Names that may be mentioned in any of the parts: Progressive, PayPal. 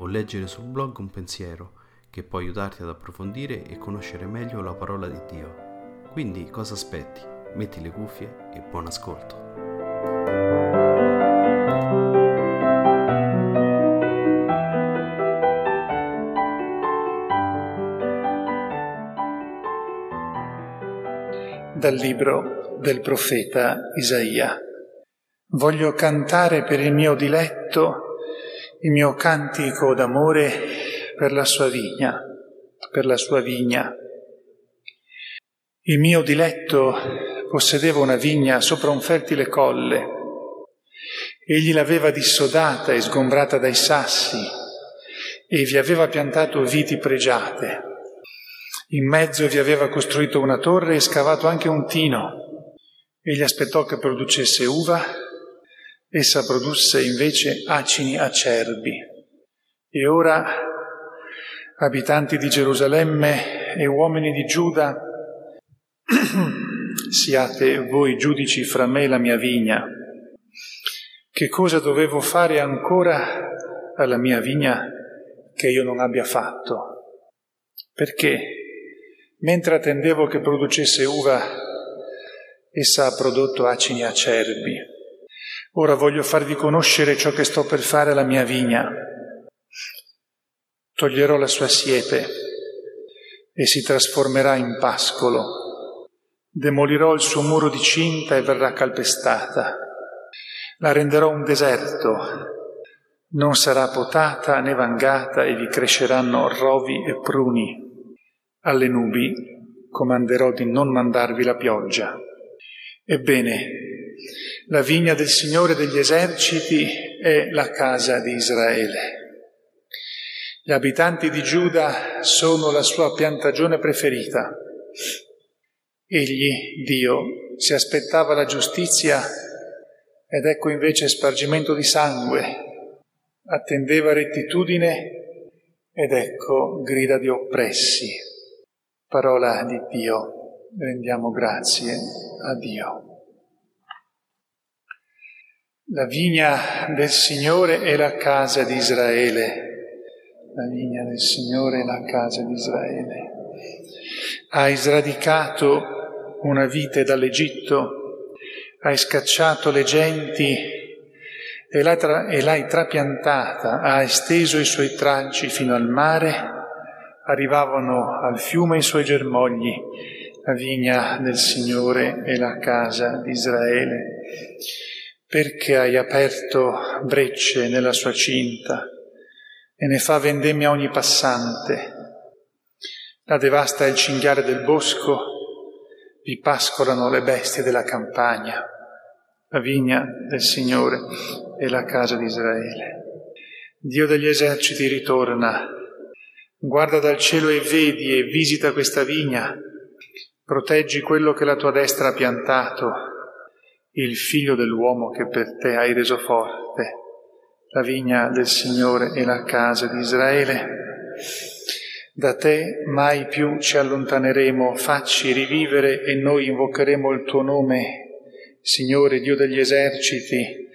o leggere sul blog un pensiero che può aiutarti ad approfondire e conoscere meglio la parola di Dio. Quindi cosa aspetti? Metti le cuffie e buon ascolto. Dal libro del profeta Isaia. Voglio cantare per il mio diletto il mio cantico d'amore per la sua vigna. Il mio diletto possedeva una vigna sopra un fertile colle. Egli l'aveva dissodata e sgombrata dai sassi e vi aveva piantato viti pregiate. In mezzo vi aveva costruito una torre e scavato anche un tino. Egli aspettò che producesse uva. Essa produsse invece acini acerbi. E ora, abitanti di Gerusalemme e uomini di Giuda, siate voi giudici fra me e la mia vigna. Che cosa dovevo fare ancora alla mia vigna che io non abbia fatto? Perché, mentre attendevo che producesse uva, essa ha prodotto acini acerbi. Ora voglio farvi conoscere ciò che sto per fare alla mia vigna. Toglierò la sua siepe e si trasformerà in pascolo. Demolirò il suo muro di cinta e verrà calpestata. La renderò un deserto. Non sarà potata né vangata e vi cresceranno rovi e pruni. Alle nubi comanderò di non mandarvi la pioggia. Ebbene, la vigna del Signore degli eserciti è la casa di Israele. Gli abitanti di Giuda sono la sua piantagione preferita. Egli, Dio, si aspettava la giustizia ed ecco invece spargimento di sangue. Attendeva rettitudine ed ecco grida di oppressi. Parola di Dio. Rendiamo grazie a Dio. La vigna del Signore è la casa di Israele. La vigna del Signore è la casa di Israele. Hai sradicato una vite dall'Egitto, hai scacciato le genti e l'hai trapiantata, ha esteso i suoi tracci fino al mare, arrivavano al fiume i suoi germogli. La vigna del Signore è la casa di Israele. Perché hai aperto brecce nella sua cinta e ne fa vendemmia ogni passante? La devasta il cinghiale del bosco, vi pascolano le bestie della campagna. La vigna del Signore è la casa di Israele. Dio degli eserciti ritorna, guarda dal cielo e vedi e visita questa vigna, proteggi quello che la tua destra ha piantato, il figlio dell'uomo che per te hai reso forte. La vigna del Signore è la casa di Israele. Da te mai più ci allontaneremo, facci rivivere e noi invocheremo il tuo nome. Signore, Dio degli eserciti,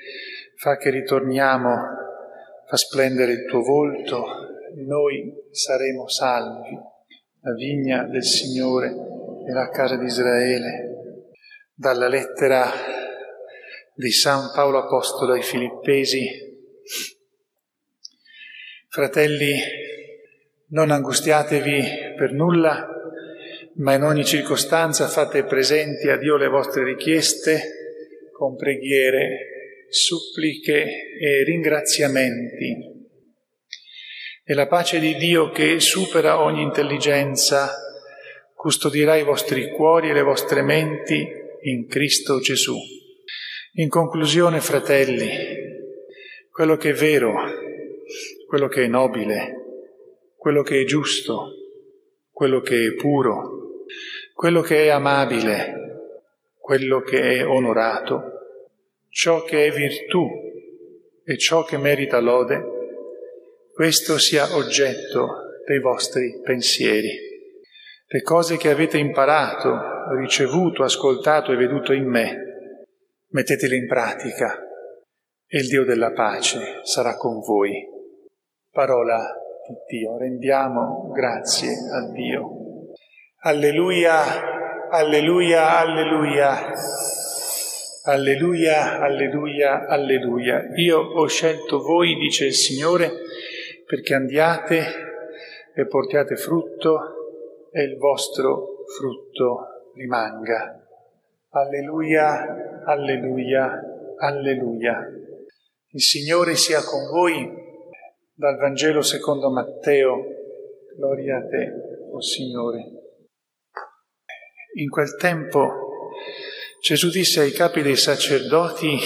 fa che ritorniamo, fa splendere il tuo volto, noi saremo salvi. la vigna del Signore è la casa di Israele. Dalla lettera di San Paolo Apostolo ai Filippesi. Fratelli, non angustiatevi per nulla, ma in ogni circostanza fate presenti a Dio le vostre richieste con preghiere, suppliche e ringraziamenti. E la pace di Dio, che supera ogni intelligenza, custodirà i vostri cuori e le vostre menti in Cristo Gesù. In conclusione, fratelli, quello che è vero, quello che è nobile, quello che è giusto, quello che è puro, quello che è amabile, quello che è onorato, ciò che è virtù e ciò che merita lode, questo sia oggetto dei vostri pensieri. Le cose che avete imparato, ricevuto, ascoltato e veduto in me, mettetele in pratica e il Dio della pace sarà con voi. Parola di Dio. Rendiamo grazie a Dio. Alleluia, alleluia, alleluia. Alleluia, alleluia, alleluia. Io ho scelto voi, dice il Signore, perché andiate e portiate frutto e il vostro frutto rimanga. Alleluia, alleluia, alleluia. Il Signore sia con voi. Dal Vangelo secondo Matteo. Gloria a te, o Signore. In quel tempo Gesù disse ai capi dei sacerdoti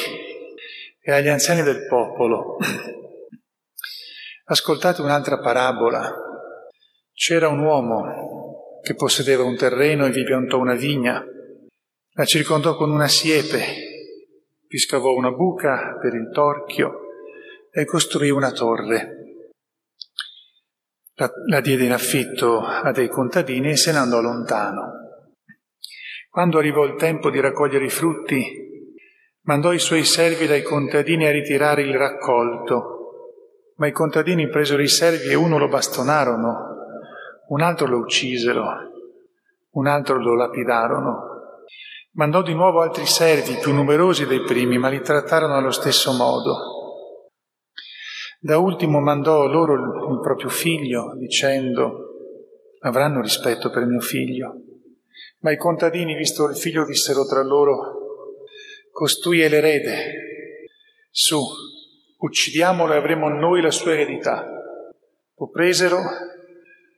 e agli anziani del popolo: ascoltate un'altra parabola. C'era un uomo che possedeva un terreno e vi piantò una vigna, la circondò con una siepe, vi scavò una buca per il torchio e costruì una torre. La diede in affitto a dei contadini e se ne andò lontano. Quando arrivò il tempo di raccogliere i frutti, mandò i suoi servi dai contadini a ritirare il raccolto. Ma i contadini presero i servi e uno lo bastonarono, un altro lo uccisero, un altro lo lapidarono. Mandò di nuovo altri servi, più numerosi dei primi, ma li trattarono allo stesso modo. Da ultimo mandò loro il proprio figlio, dicendo: avranno rispetto per mio figlio. Ma i contadini, visto il figlio, dissero tra loro: costui è l'erede, su, uccidiamolo e avremo noi la sua eredità. Lo presero,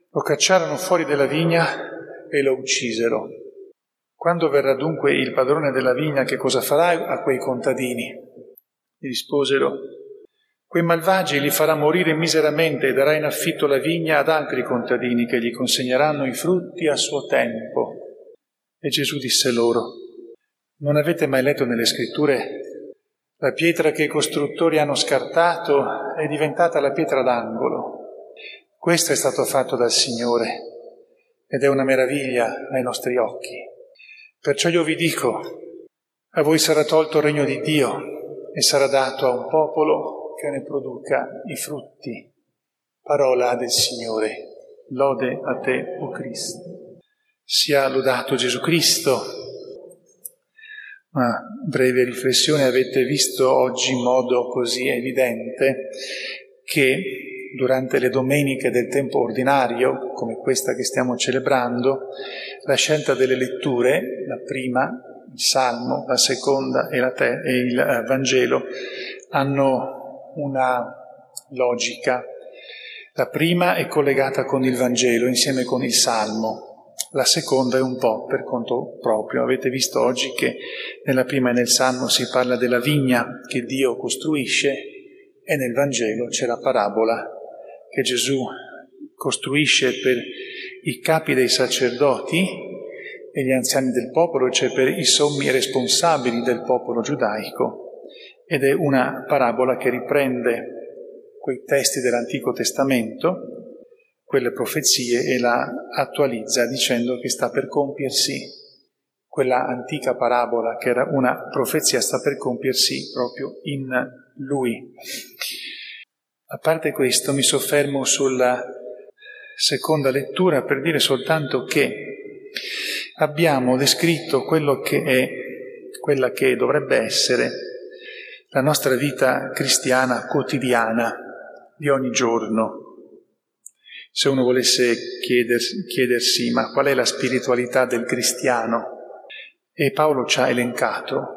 lo cacciarono fuori della vigna e lo uccisero. Quando verrà dunque il padrone della vigna, che cosa farà a quei contadini? Gli risposero: quei malvagi li farà morire miseramente e darà in affitto la vigna ad altri contadini che gli consegneranno i frutti a suo tempo. E Gesù disse loro: non avete mai letto nelle scritture: la pietra che i costruttori hanno scartato è diventata la pietra d'angolo. Questo è stato fatto dal Signore ed è una meraviglia ai nostri occhi. Perciò io vi dico, a voi sarà tolto il regno di Dio e sarà dato a un popolo che ne produca i frutti. Parola del Signore. Lode a te, o Cristo. Sia lodato Gesù Cristo. Una breve riflessione: avete visto oggi in modo così evidente che durante le domeniche del tempo ordinario, come questa che stiamo celebrando, la scelta delle letture, la prima, il Salmo, la seconda e il Vangelo, hanno una logica. La prima è collegata con il Vangelo insieme con il Salmo. La seconda è un po' per conto proprio. Avete visto oggi che nella prima e nel Salmo si parla della vigna che Dio costruisce e nel Vangelo c'è la parabola che Gesù costruisce per i capi dei sacerdoti e gli anziani del popolo, cioè per i sommi responsabili del popolo giudaico, ed è una parabola che riprende quei testi dell'Antico Testamento, quelle profezie, e la attualizza dicendo che sta per compiersi quella antica parabola che era una profezia, sta per compiersi proprio in lui. A parte questo, mi soffermo sulla seconda lettura per dire soltanto che abbiamo descritto quello che è, quella che dovrebbe essere la nostra vita cristiana quotidiana di ogni giorno. Se uno volesse chiedersi ma qual è la spiritualità del cristiano? E Paolo ci ha elencato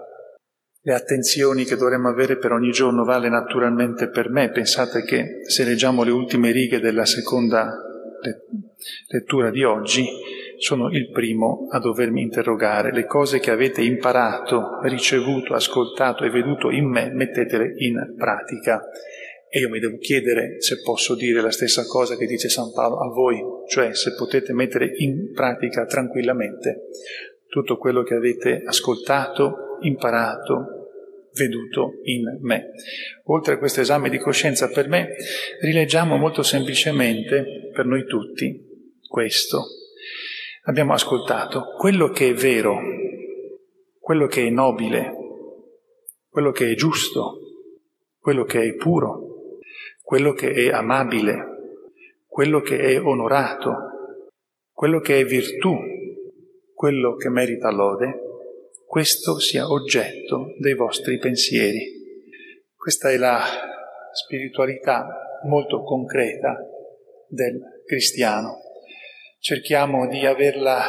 le attenzioni che dovremmo avere per ogni giorno, vale naturalmente per me. Pensate che se leggiamo le ultime righe della seconda lettura di oggi, sono il primo a dovermi interrogare. Le cose che avete imparato, ricevuto, ascoltato e veduto in me, mettetele in pratica. E io mi devo chiedere se posso dire la stessa cosa che dice San Paolo a voi, cioè se potete mettere in pratica tranquillamente tutto quello che avete ascoltato, imparato, veduto in me. Oltre a questo esame di coscienza per me, rileggiamo molto semplicemente per noi tutti questo. Abbiamo ascoltato quello che è vero, quello che è nobile, quello che è giusto, quello che è puro, quello che è amabile, quello che è onorato, quello che è virtù, quello che merita lode. Questo sia oggetto dei vostri pensieri. Questa è la spiritualità molto concreta del cristiano. Cerchiamo di averla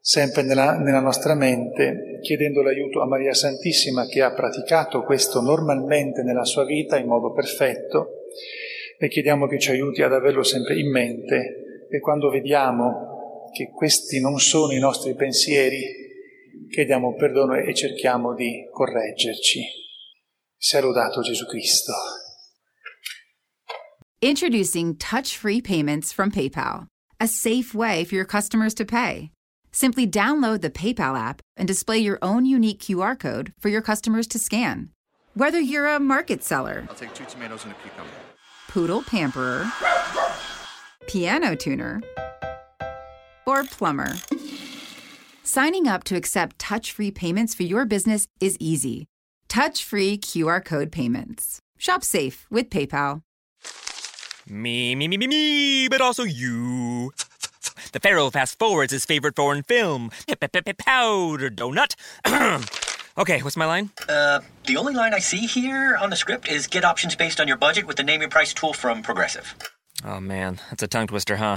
sempre nella nostra mente, chiedendo l'aiuto a Maria Santissima, che ha praticato questo normalmente nella sua vita in modo perfetto, e chiediamo che ci aiuti ad averlo sempre in mente, e quando vediamo che questi non sono i nostri pensieri, chiediamo perdono e cerchiamo di correggerci. Sia lodato Gesù Cristo. Introducing touch-free payments from PayPal, a safe way for your customers to pay. Simply download the PayPal app and display your own unique QR code for your customers to scan. Whether you're a market seller, I'll take 2 tomatoes and a cucumber, poodle pamperer, piano tuner, or plumber. Signing up to accept touch-free payments for your business is easy. Touch-free QR code payments. Shop safe with PayPal. Me, but also you. The Pharaoh fast-forwards his favorite foreign film, Powder Donut. Okay, what's my line? The only line I see here on the script is get options based on your budget with the Name Your Price tool from Progressive. Oh, man, that's a tongue twister, huh?